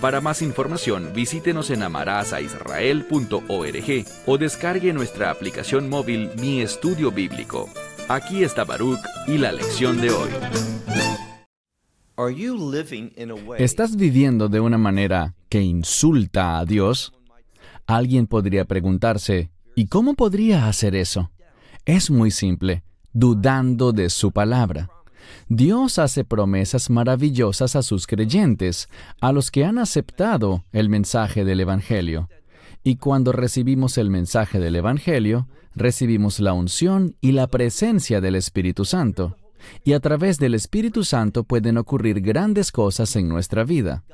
Para más información, visítenos en amarasaisrael.org o descargue nuestra aplicación móvil Mi Estudio Bíblico. Aquí está Baruch y la lección de hoy. ¿Estás viviendo de una manera que insulta a Dios? Alguien podría preguntarse, ¿y cómo podría hacer eso? Es muy simple, dudando de su palabra. Dios hace promesas maravillosas a sus creyentes, a los que han aceptado el mensaje del Evangelio. Y cuando recibimos el mensaje del Evangelio, recibimos la unción y la presencia del Espíritu Santo. Y a través del Espíritu Santo pueden ocurrir grandes cosas en nuestra vida.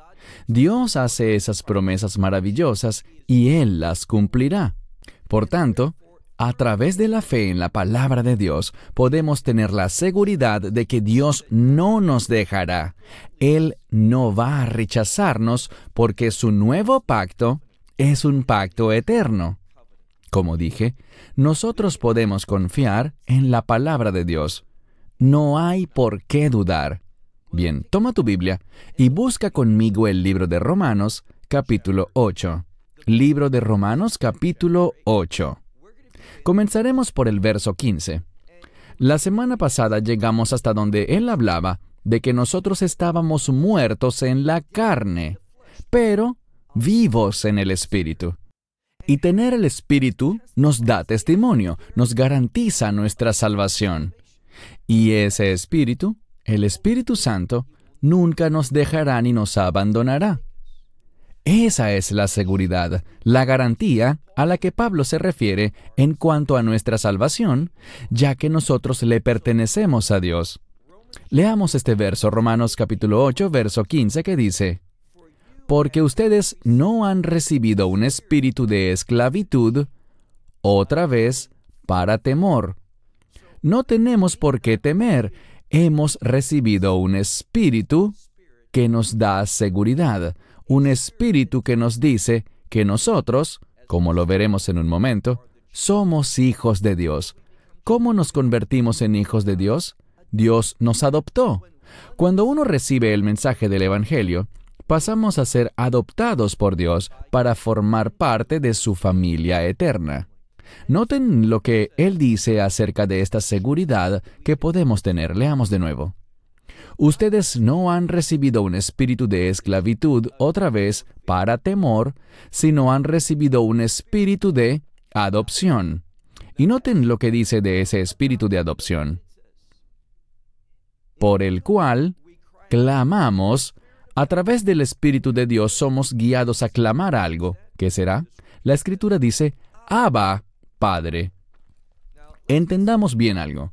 Dios hace esas promesas maravillosas y Él las cumplirá. Por tanto, a través de la fe en la palabra de Dios, podemos tener la seguridad de que Dios no nos dejará. Él no va a rechazarnos porque su nuevo pacto es un pacto eterno. Como dije, nosotros podemos confiar en la palabra de Dios. No hay por qué dudar. Bien, toma tu Biblia y busca conmigo el libro de Romanos, capítulo 8. Libro de Romanos, capítulo 8. Comenzaremos por el verso 15. La semana pasada llegamos hasta donde él hablaba de que nosotros estábamos muertos en la carne, pero vivos en el Espíritu. Y tener el Espíritu nos da testimonio, nos garantiza nuestra salvación. Y ese Espíritu, el Espíritu Santo, nunca nos dejará ni nos abandonará. Esa es la seguridad, la garantía a la que Pablo se refiere en cuanto a nuestra salvación, ya que nosotros le pertenecemos a Dios. Leamos este verso, Romanos capítulo 8, verso 15, que dice, «Porque ustedes no han recibido un espíritu de esclavitud, otra vez para temor. No tenemos por qué temer, hemos recibido un espíritu que nos da seguridad». Un espíritu que nos dice que nosotros, como lo veremos en un momento, somos hijos de Dios. ¿Cómo nos convertimos en hijos de Dios? Dios nos adoptó. Cuando uno recibe el mensaje del Evangelio, pasamos a ser adoptados por Dios para formar parte de su familia eterna. Noten lo que él dice acerca de esta seguridad que podemos tener. Leamos de nuevo. Ustedes no han recibido un espíritu de esclavitud otra vez para temor, sino han recibido un espíritu de adopción. Y noten lo que dice de ese espíritu de adopción. Por el cual clamamos, a través del Espíritu de Dios somos guiados a clamar algo. ¿Qué será? La Escritura dice, Abba, Padre. Entendamos bien algo.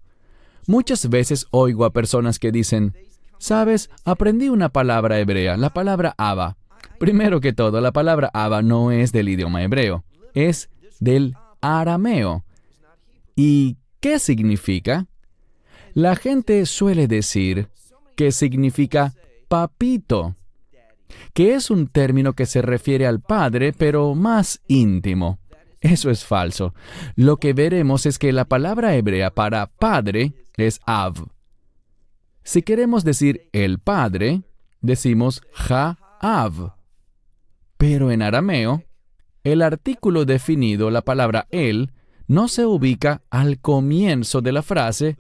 Muchas veces oigo a personas que dicen, ¿sabes? Aprendí una palabra hebrea, la palabra Abba. Primero que todo, la palabra Abba no es del idioma hebreo, es del arameo. ¿Y qué significa? La gente suele decir que significa papito, que es un término que se refiere al padre, pero más íntimo. Eso es falso. Lo que veremos es que la palabra hebrea para padre es Av. Si queremos decir el padre, decimos Ha-Av. Pero en arameo, el artículo definido, la palabra el, no se ubica al comienzo de la frase,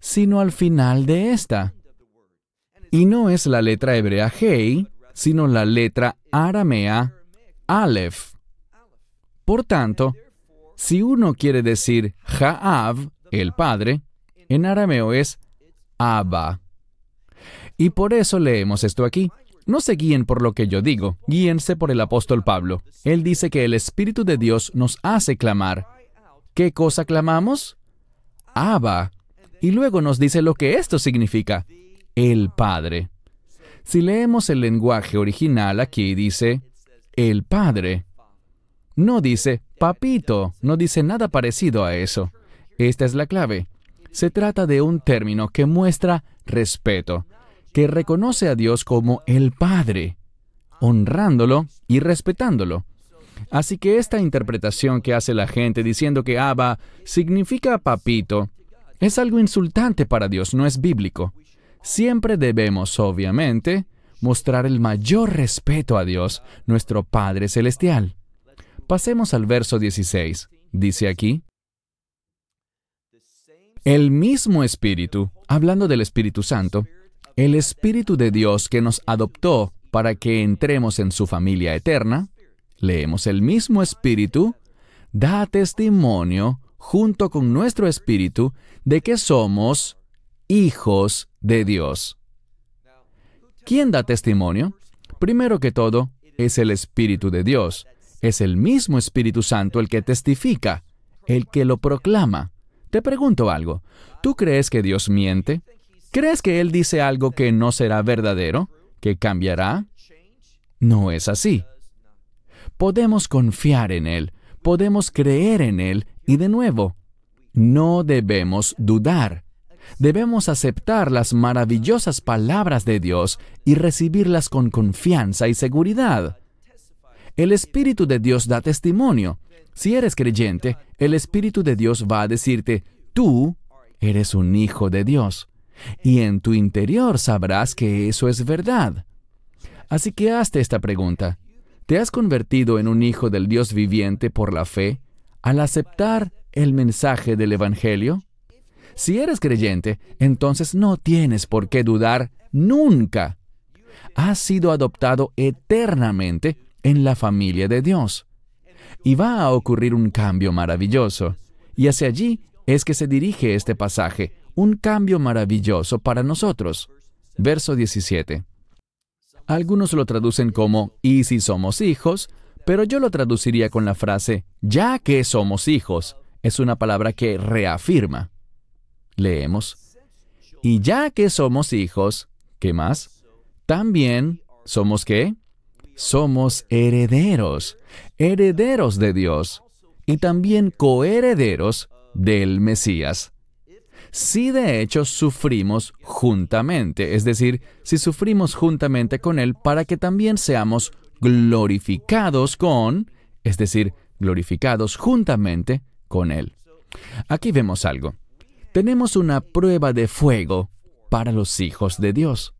sino al final de esta. Y no es la letra hebrea Hei, sino la letra aramea Aleph. Por tanto, si uno quiere decir Ha'av, el Padre, en arameo es Abba. Y por eso leemos esto aquí. No se guíen por lo que yo digo, guíense por el apóstol Pablo. Él dice que el Espíritu de Dios nos hace clamar. ¿Qué cosa clamamos? Abba. Y luego nos dice lo que esto significa, el Padre. Si leemos el lenguaje original aquí dice, el Padre. No dice, papito, no dice nada parecido a eso. Esta es la clave. Se trata de un término que muestra respeto, que reconoce a Dios como el Padre, honrándolo y respetándolo. Así que esta interpretación que hace la gente diciendo que Abba significa papito, es algo insultante para Dios, no es bíblico. Siempre debemos, obviamente, mostrar el mayor respeto a Dios, nuestro Padre Celestial. Pasemos al verso 16. Dice aquí, el mismo Espíritu, hablando del Espíritu Santo, el Espíritu de Dios que nos adoptó para que entremos en su familia eterna, leemos, el mismo Espíritu da testimonio junto con nuestro Espíritu de que somos hijos de Dios. ¿Quién da testimonio? Primero que todo, es el Espíritu de Dios. Es el mismo Espíritu Santo el que testifica, el que lo proclama. Te pregunto algo. ¿Tú crees que Dios miente? ¿Crees que Él dice algo que no será verdadero? ¿Que cambiará? No es así. Podemos confiar en Él, podemos creer en Él, y de nuevo, no debemos dudar. Debemos aceptar las maravillosas palabras de Dios y recibirlas con confianza y seguridad. El Espíritu de Dios da testimonio. Si eres creyente, el Espíritu de Dios va a decirte, tú eres un hijo de Dios, y en tu interior sabrás que eso es verdad. Así que hazte esta pregunta. ¿Te has convertido en un hijo del Dios viviente por la fe al aceptar el mensaje del Evangelio? Si eres creyente, entonces no tienes por qué dudar nunca. Has sido adoptado eternamente en la familia de Dios. Y va a ocurrir un cambio maravilloso. Y hacia allí es que se dirige este pasaje, un cambio maravilloso para nosotros. Verso 17. Algunos lo traducen como, y si somos hijos, pero yo lo traduciría con la frase, ya que somos hijos. Es una palabra que reafirma. Leemos, y ya que somos hijos, ¿qué más? También, ¿somos qué? Somos herederos, herederos de Dios, y también coherederos del Mesías. Si de hecho sufrimos juntamente, es decir, si sufrimos juntamente con Él para que también seamos glorificados con, es decir, glorificados juntamente con Él. Aquí vemos algo. Tenemos una prueba de fuego para los hijos de Dios.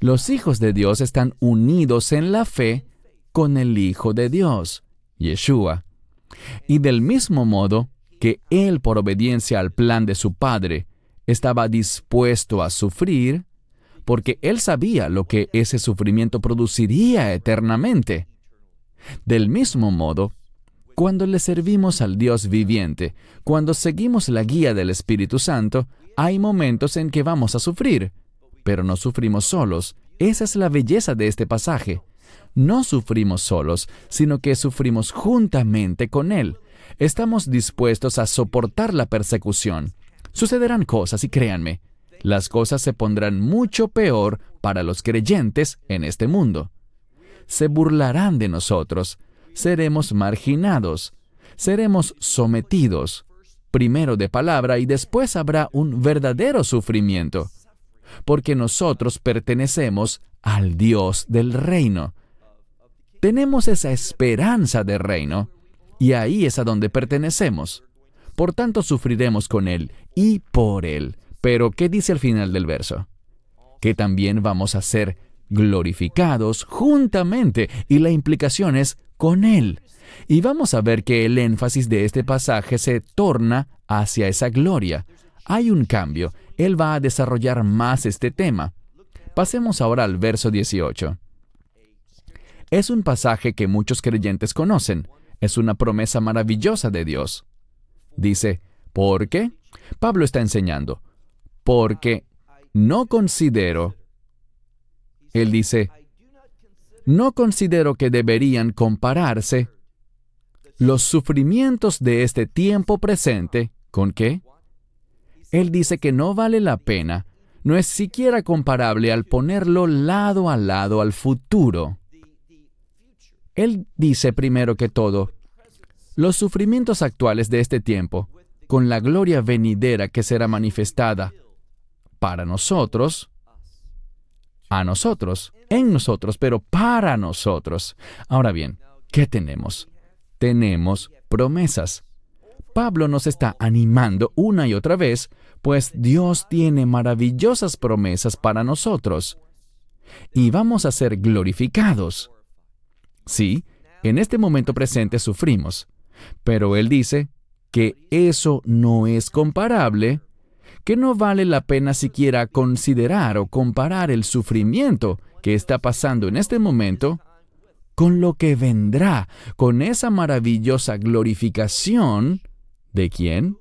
Los hijos de Dios están unidos en la fe con el Hijo de Dios, Yeshua. Y del mismo modo, que Él, por obediencia al plan de su Padre, estaba dispuesto a sufrir, porque Él sabía lo que ese sufrimiento produciría eternamente. Del mismo modo, cuando le servimos al Dios viviente, cuando seguimos la guía del Espíritu Santo, hay momentos en que vamos a sufrir, pero no sufrimos solos. Esa es la belleza de este pasaje. No sufrimos solos, sino que sufrimos juntamente con Él. Estamos dispuestos a soportar la persecución. Sucederán cosas, y créanme, las cosas se pondrán mucho peor para los creyentes en este mundo. Se burlarán de nosotros, seremos marginados, seremos sometidos, primero de palabra y después habrá un verdadero sufrimiento, porque nosotros pertenecemos al Dios del reino. Tenemos esa esperanza de reino. Y ahí es a donde pertenecemos. Por tanto, sufriremos con Él y por Él. Pero, ¿qué dice al final del verso? Que también vamos a ser glorificados juntamente, y la implicación es con Él. Y vamos a ver que el énfasis de este pasaje se torna hacia esa gloria. Hay un cambio. Él va a desarrollar más este tema. Pasemos ahora al verso 18. Es un pasaje que muchos creyentes conocen. Es una promesa maravillosa de Dios. Dice, ¿por qué? Pablo está enseñando, porque no considero, él dice, no considero que deberían compararse los sufrimientos de este tiempo presente, ¿con qué? Él dice que no vale la pena, no es siquiera comparable al ponerlo lado a lado al futuro. Él dice primero que todo, Los sufrimientos actuales de este tiempo, con la gloria venidera que será manifestada para nosotros, a nosotros, en nosotros, pero para nosotros. Ahora bien, ¿qué tenemos? Tenemos promesas. Pablo nos está animando una y otra vez, pues Dios tiene maravillosas promesas para nosotros. Y vamos a ser glorificados. Sí, en este momento presente sufrimos, pero él dice que eso no es comparable, que no vale la pena siquiera considerar o comparar el sufrimiento que está pasando en este momento con lo que vendrá, con esa maravillosa glorificación, ¿de quién?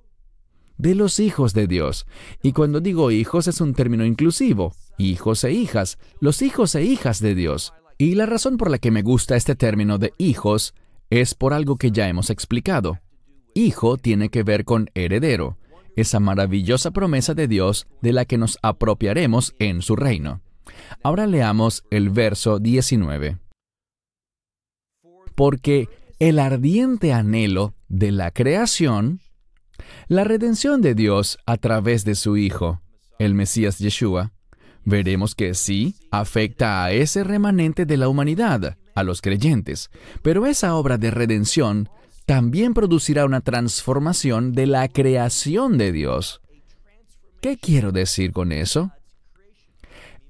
De los hijos de Dios. Y cuando digo hijos es un término inclusivo, hijos e hijas, los hijos e hijas de Dios. Y la razón por la que me gusta este término de hijos es por algo que ya hemos explicado. Hijo tiene que ver con heredero, esa maravillosa promesa de Dios de la que nos apropiaremos en su reino. Ahora leamos el verso 19. Porque el ardiente anhelo de la creación, la redención de Dios a través de su Hijo, el Mesías Yeshua, veremos que sí afecta a ese remanente de la humanidad, a los creyentes, pero esa obra de redención también producirá una transformación de la creación de Dios. ¿Qué quiero decir con eso?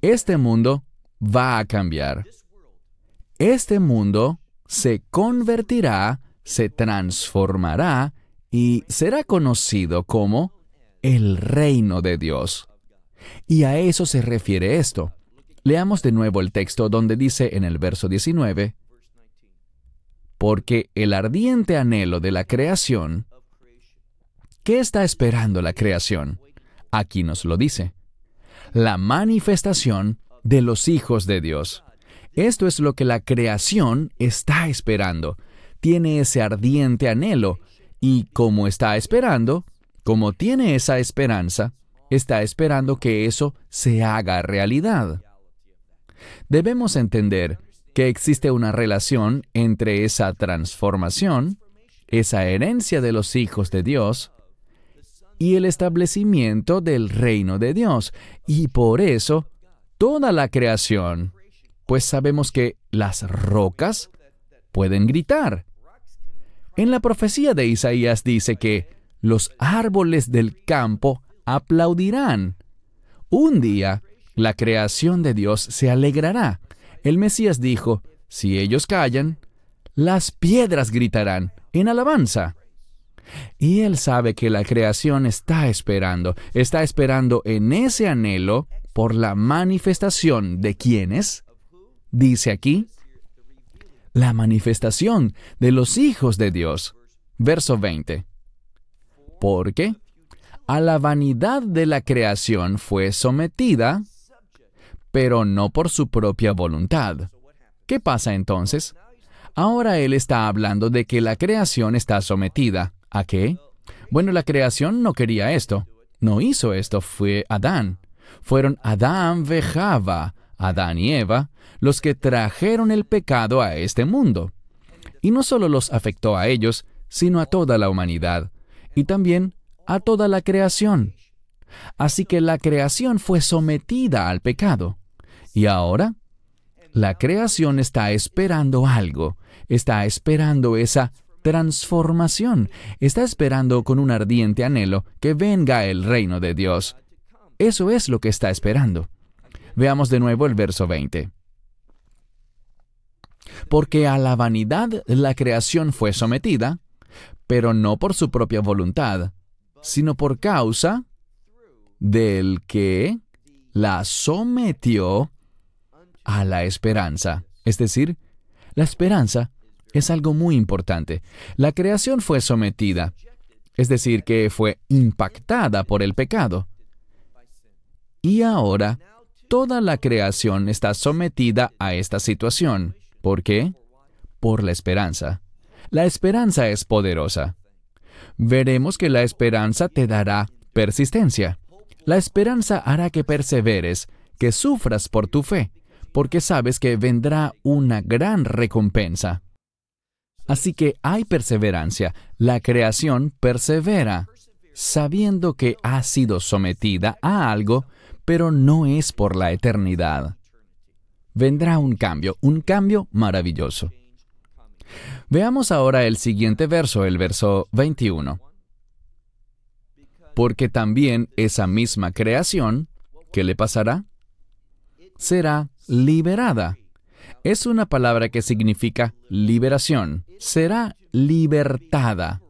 Este mundo va a cambiar. Este mundo se convertirá, se transformará y será conocido como el reino de Dios. Y a eso se refiere esto. Leamos de nuevo el texto donde dice en el verso 19, porque el ardiente anhelo de la creación, ¿qué está esperando la creación? Aquí nos lo dice. La manifestación de los hijos de Dios. Esto es lo que la creación está esperando. Tiene ese ardiente anhelo y como está esperando, como tiene esa esperanza, está esperando que eso se haga realidad. Debemos entender que existe una relación entre esa transformación, esa herencia de los hijos de Dios, y el establecimiento del reino de Dios. Y por eso, toda la creación, pues sabemos que las rocas pueden gritar. En la profecía de Isaías dice que los árboles del campo aplaudirán. Un día, la creación de Dios se alegrará. El Mesías dijo, si ellos callan, las piedras gritarán en alabanza. Y él sabe que la creación está esperando en ese anhelo por la manifestación de quienes, dice aquí, la manifestación de los hijos de Dios. Verso 20. ¿Por qué? A la vanidad de la creación fue sometida, pero no por su propia voluntad. ¿Qué pasa entonces? Ahora él está hablando de que la creación está sometida. ¿A qué? Bueno, la creación no quería esto. No hizo esto. Fue Adán. Fueron Adán y Eva, los que trajeron el pecado a este mundo. Y no solo los afectó a ellos, sino a toda la humanidad. Y también a toda la creación. Así que la creación fue sometida al pecado. Y ahora, la creación está esperando algo. Está esperando esa transformación. Está esperando con un ardiente anhelo que venga el reino de Dios. Eso es lo que está esperando. Veamos de nuevo el verso 20. Porque a la vanidad la creación fue sometida, pero no por su propia voluntad, sino por causa del que la sometió a la esperanza. Es decir, la esperanza es algo muy importante. La creación fue sometida, es decir, que fue impactada por el pecado. Y ahora, toda la creación está sometida a esta situación. ¿Por qué? Por la esperanza. La esperanza es poderosa. Veremos que la esperanza te dará persistencia. La esperanza hará que perseveres, que sufras por tu fe, porque sabes que vendrá una gran recompensa. Así que hay perseverancia. La creación persevera, sabiendo que ha sido sometida a algo, pero no es por la eternidad. Vendrá un cambio maravilloso. Veamos ahora el siguiente verso, el verso 21. Porque también esa misma creación, ¿qué le pasará? Será liberada. Es una palabra que significa liberación. Será libertada.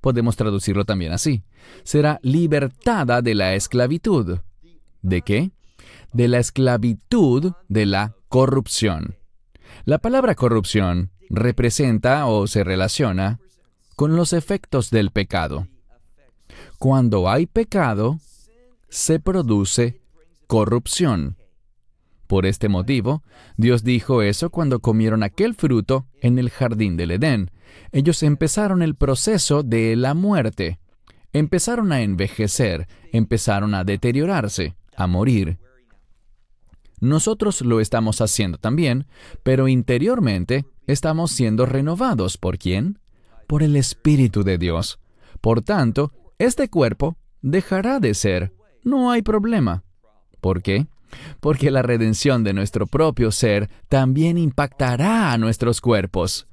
Podemos traducirlo también así. Será libertada de la esclavitud. ¿De qué? De la esclavitud de la corrupción. La palabra corrupción representa o se relaciona con los efectos del pecado. Cuando hay pecado, se produce corrupción. Por este motivo, Dios dijo eso cuando comieron aquel fruto en el jardín del Edén. Ellos empezaron el proceso de la muerte. Empezaron a envejecer, empezaron a deteriorarse, a morir. Nosotros lo estamos haciendo también, pero interiormente estamos siendo renovados. ¿Por quién? Por el Espíritu de Dios. Por tanto, este cuerpo dejará de ser. No hay problema. ¿Por qué? Porque la redención de nuestro propio ser también impactará a nuestros cuerpos.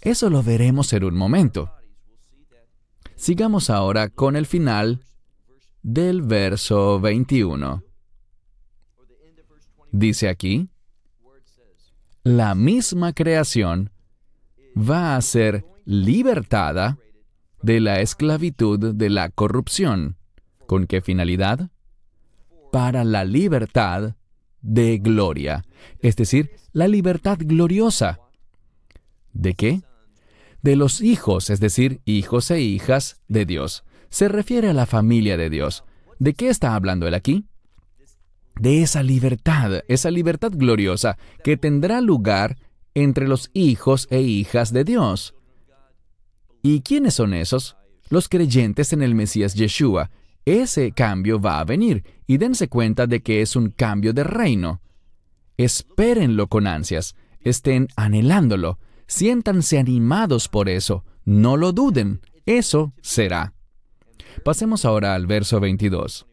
Eso lo veremos en un momento. Sigamos ahora con el final del verso 21. Dice aquí, la misma creación va a ser libertada de la esclavitud de la corrupción. ¿Con qué finalidad? Para la libertad de gloria, es decir, la libertad gloriosa. ¿De qué? De los hijos, es decir, hijos e hijas de Dios. Se refiere a la familia de Dios. ¿De qué está hablando él aquí? De esa libertad gloriosa que tendrá lugar entre los hijos e hijas de Dios. ¿Y quiénes son esos? Los creyentes en el Mesías Yeshua. Ese cambio va a venir, y dense cuenta de que es un cambio de reino. Espérenlo con ansias, estén anhelándolo, siéntanse animados por eso, no lo duden, eso será. Pasemos ahora al verso 22.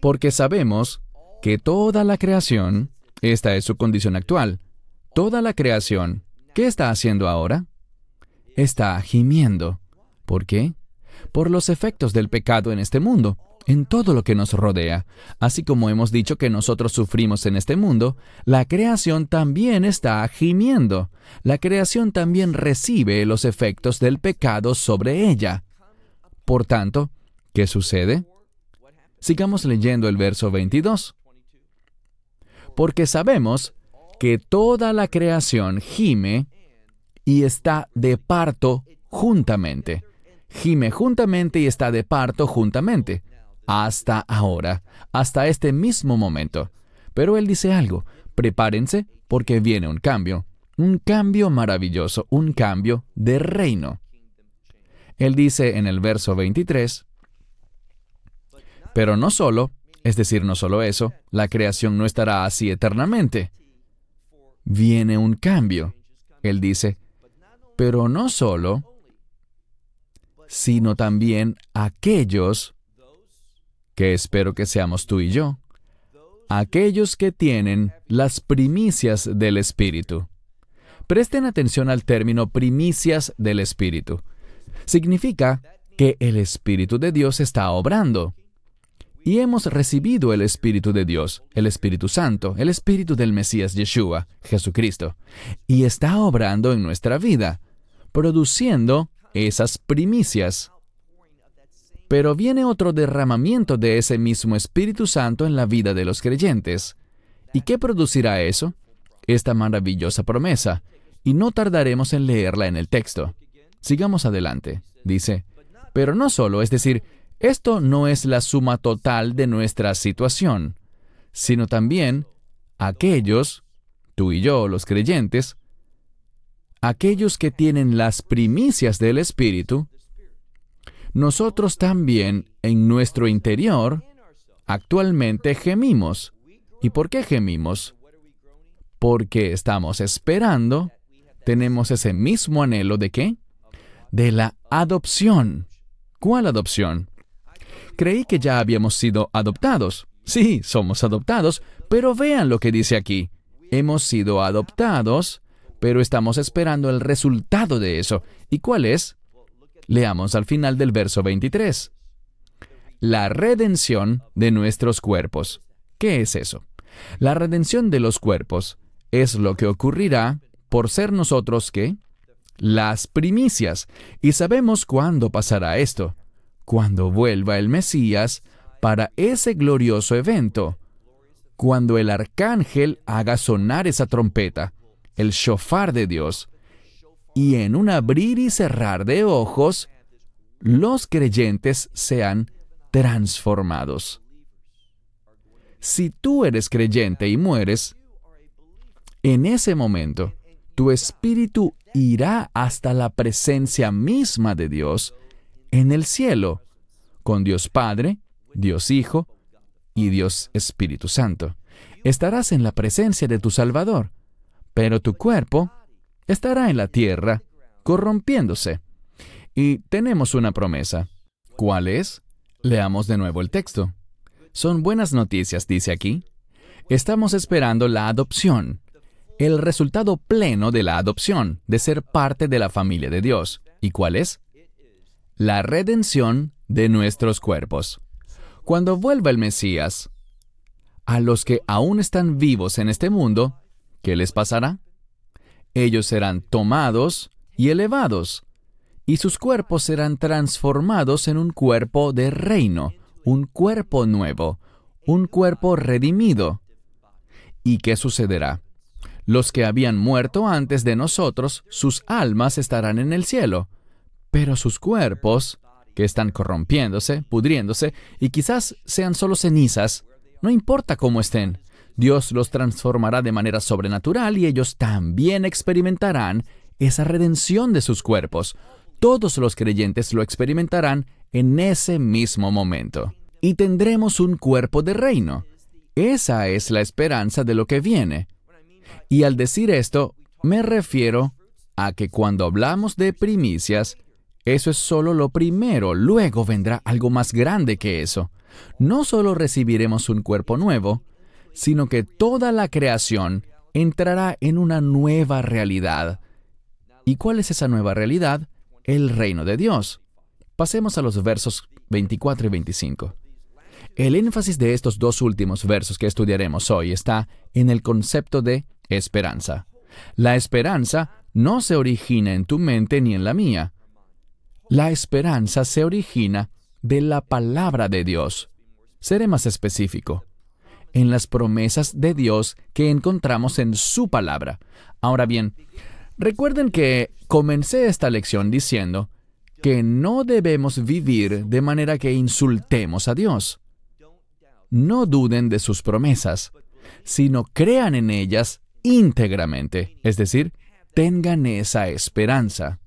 Porque sabemos que toda la creación, esta es su condición actual, toda la creación, ¿qué está haciendo ahora? Está gimiendo. ¿Por qué? Por los efectos del pecado en este mundo, en todo lo que nos rodea. Así como hemos dicho que nosotros sufrimos en este mundo, la creación también está gimiendo. La creación también recibe los efectos del pecado sobre ella. Por tanto, ¿qué sucede? Sigamos leyendo el verso 22. Porque sabemos que toda la creación gime y está de parto juntamente. Gime juntamente y está de parto juntamente, hasta ahora, hasta este mismo momento. Pero él dice algo, prepárense porque viene un cambio maravilloso, un cambio de reino. Él dice en el verso 23, pero no solo, es decir, no solo eso, la creación no estará así eternamente. Viene un cambio. Él dice, pero no solo, sino también aquellos, que espero que seamos tú y yo, aquellos que tienen las primicias del Espíritu. Presten atención al término primicias del Espíritu. Significa que el Espíritu de Dios está obrando. Y hemos recibido el Espíritu de Dios, el Espíritu Santo, el Espíritu del Mesías Yeshua, Jesucristo. Y está obrando en nuestra vida, produciendo esas primicias. Pero viene otro derramamiento de ese mismo Espíritu Santo en la vida de los creyentes. ¿Y qué producirá eso? Esta maravillosa promesa. Y no tardaremos en leerla en el texto. Sigamos adelante. Dice, pero no solo, es decir, esto no es la suma total de nuestra situación, sino también aquellos, tú y yo, los creyentes, aquellos que tienen las primicias del Espíritu, nosotros también en nuestro interior actualmente gemimos. ¿Y por qué gemimos? porque estamos esperando, tenemos ese mismo anhelo de ¿qué? De la adopción. ¿Cuál adopción? Creí que ya habíamos sido adoptados. Sí, somos adoptados, pero vean lo que dice aquí. Hemos sido adoptados, pero estamos esperando el resultado de eso. ¿Y cuál es? Leamos al final del verso 23. La redención de nuestros cuerpos. ¿Qué es eso? La redención de los cuerpos es lo que ocurrirá por ser nosotros, ¿qué? Las primicias. Y sabemos cuándo pasará esto. Cuando vuelva el Mesías para ese glorioso evento. Cuando el arcángel haga sonar esa trompeta, el shofar de Dios. Y en un abrir y cerrar de ojos, los creyentes sean transformados. Si tú eres creyente y mueres, en ese momento, tu espíritu irá hasta la presencia misma de Dios en el cielo, con Dios Padre, Dios Hijo y Dios Espíritu Santo. Estarás en la presencia de tu Salvador, pero tu cuerpo estará en la tierra, corrompiéndose. Y tenemos una promesa. ¿Cuál es? Leamos de nuevo el texto. Son buenas noticias, dice aquí. Estamos esperando la adopción, el resultado pleno de la adopción, de ser parte de la familia de Dios. ¿Y cuál es? La redención de nuestros cuerpos. Cuando vuelva el Mesías, a los que aún están vivos en este mundo, ¿qué les pasará? Ellos serán tomados y elevados, y sus cuerpos serán transformados en un cuerpo de reino, un cuerpo nuevo, un cuerpo redimido. ¿Y qué sucederá? Los que habían muerto antes de nosotros, sus almas estarán en el cielo, pero sus cuerpos, que están corrompiéndose, pudriéndose, y quizás sean solo cenizas, no importa cómo estén, Dios los transformará de manera sobrenatural y ellos también experimentarán esa redención de sus cuerpos. Todos los creyentes lo experimentarán en ese mismo momento. Y tendremos un cuerpo de reino. Esa es la esperanza de lo que viene. Y al decir esto, me refiero a que cuando hablamos de primicias, eso es solo lo primero, luego vendrá algo más grande que eso. No solo recibiremos un cuerpo nuevo, sino que toda la creación entrará en una nueva realidad. ¿Y cuál es esa nueva realidad? El reino de Dios. Pasemos a los versos 24 y 25. El énfasis de estos dos últimos versos que estudiaremos hoy está en el concepto de esperanza. La esperanza no se origina en tu mente ni en la mía. La esperanza se origina de la palabra de Dios. Seré más específico. En las promesas de Dios que encontramos en su palabra. Ahora bien, recuerden que comencé esta lección diciendo que no debemos vivir de manera que insultemos a Dios. No duden de sus promesas, sino crean en ellas íntegramente, es decir, tengan esa esperanza.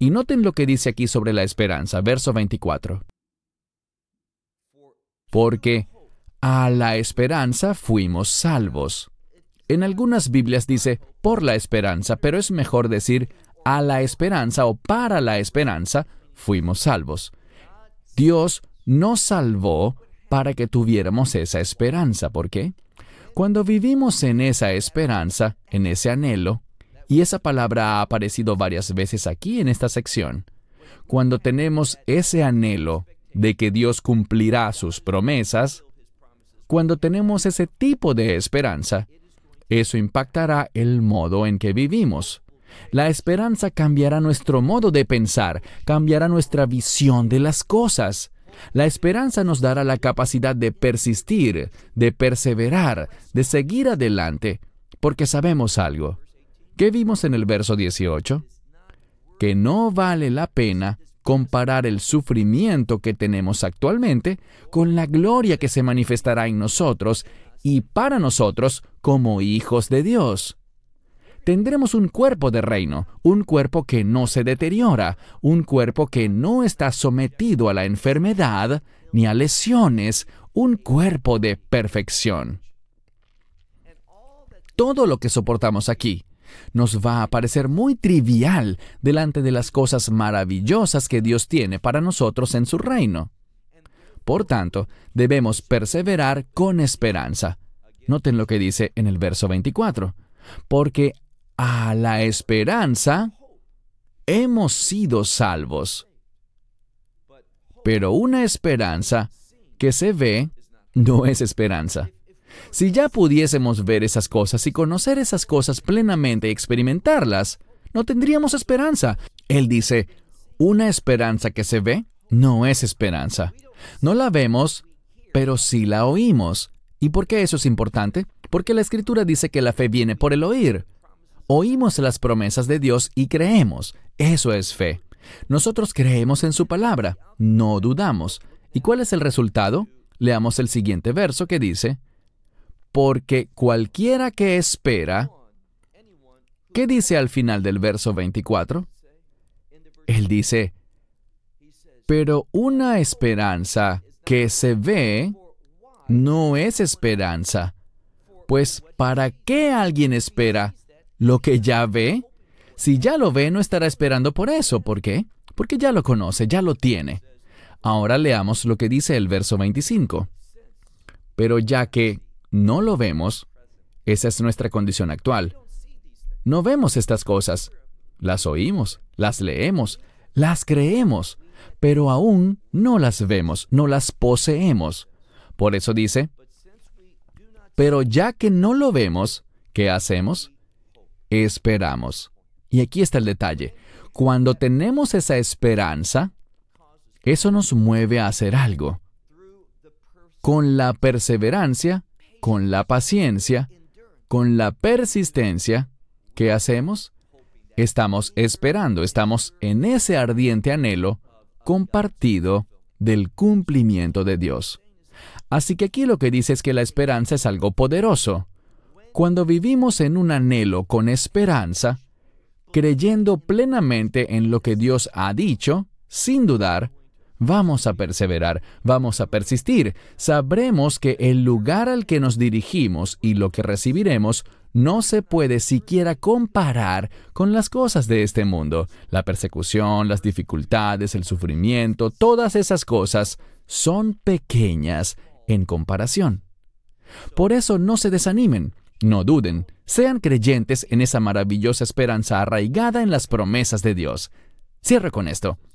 Y noten lo que dice aquí sobre la esperanza, verso 24. Porque a la esperanza fuimos salvos. En algunas Biblias dice por la esperanza, pero es mejor decir a la esperanza o para la esperanza fuimos salvos. Dios nos salvó para que tuviéramos esa esperanza. ¿Por qué? Cuando vivimos en esa esperanza, en ese anhelo, y esa palabra ha aparecido varias veces aquí en esta sección, cuando tenemos ese anhelo de que Dios cumplirá sus promesas, cuando tenemos ese tipo de esperanza, eso impactará el modo en que vivimos. La esperanza cambiará nuestro modo de pensar, cambiará nuestra visión de las cosas. La esperanza nos dará la capacidad de persistir, de perseverar, de seguir adelante, porque sabemos algo. ¿Qué vimos en el verso 18? Que no vale la pena comparar el sufrimiento que tenemos actualmente con la gloria que se manifestará en nosotros y para nosotros como hijos de Dios. Tendremos un cuerpo de reino, un cuerpo que no se deteriora, un cuerpo que no está sometido a la enfermedad ni a lesiones, un cuerpo de perfección. todo lo que soportamos aquí. Nos va a parecer muy trivial delante de las cosas maravillosas que Dios tiene para nosotros en su reino. Por tanto, debemos perseverar con esperanza. Noten lo que dice en el verso 24. Porque a la esperanza hemos sido salvos. Pero una esperanza que se ve no es esperanza. Si ya pudiésemos ver esas cosas y conocer esas cosas plenamente y experimentarlas, no tendríamos esperanza. Él dice, una esperanza que se ve no es esperanza. No la vemos, pero sí la oímos. ¿Y por qué eso es importante? Porque la Escritura dice que la fe viene por el oír. Oímos las promesas de Dios y creemos. Eso es fe. Nosotros creemos en su palabra, no dudamos. ¿Y cuál es el resultado? Leamos el siguiente verso que dice, porque cualquiera que espera, ¿qué dice al final del verso 24? Él dice, pero una esperanza que se ve no es esperanza. Pues, ¿para qué alguien espera lo que ya ve? Si ya lo ve, no estará esperando por eso. ¿Por qué? Porque ya lo conoce, ya lo tiene. Ahora leamos lo que dice el verso 25. Pero ya que no lo vemos, esa es nuestra condición actual. No vemos estas cosas. Las oímos, las leemos, las creemos, pero aún no las vemos, no las poseemos. Por eso dice, pero ya que no lo vemos, ¿qué hacemos? Esperamos. Y aquí está el detalle. Cuando tenemos esa esperanza, eso nos mueve a hacer algo. Con la perseverancia, con la paciencia, con la persistencia, ¿qué hacemos? Estamos esperando, estamos en ese ardiente anhelo compartido del cumplimiento de Dios. Así que aquí lo que dice es que la esperanza es algo poderoso. Cuando vivimos en un anhelo con esperanza, creyendo plenamente en lo que Dios ha dicho, sin dudar, vamos a perseverar, vamos a persistir. Sabremos que el lugar al que nos dirigimos y lo que recibiremos no se puede siquiera comparar con las cosas de este mundo. La persecución, las dificultades, el sufrimiento, todas esas cosas son pequeñas en comparación. Por eso no se desanimen, no duden, sean creyentes en esa maravillosa esperanza arraigada en las promesas de Dios. Cierro con esto.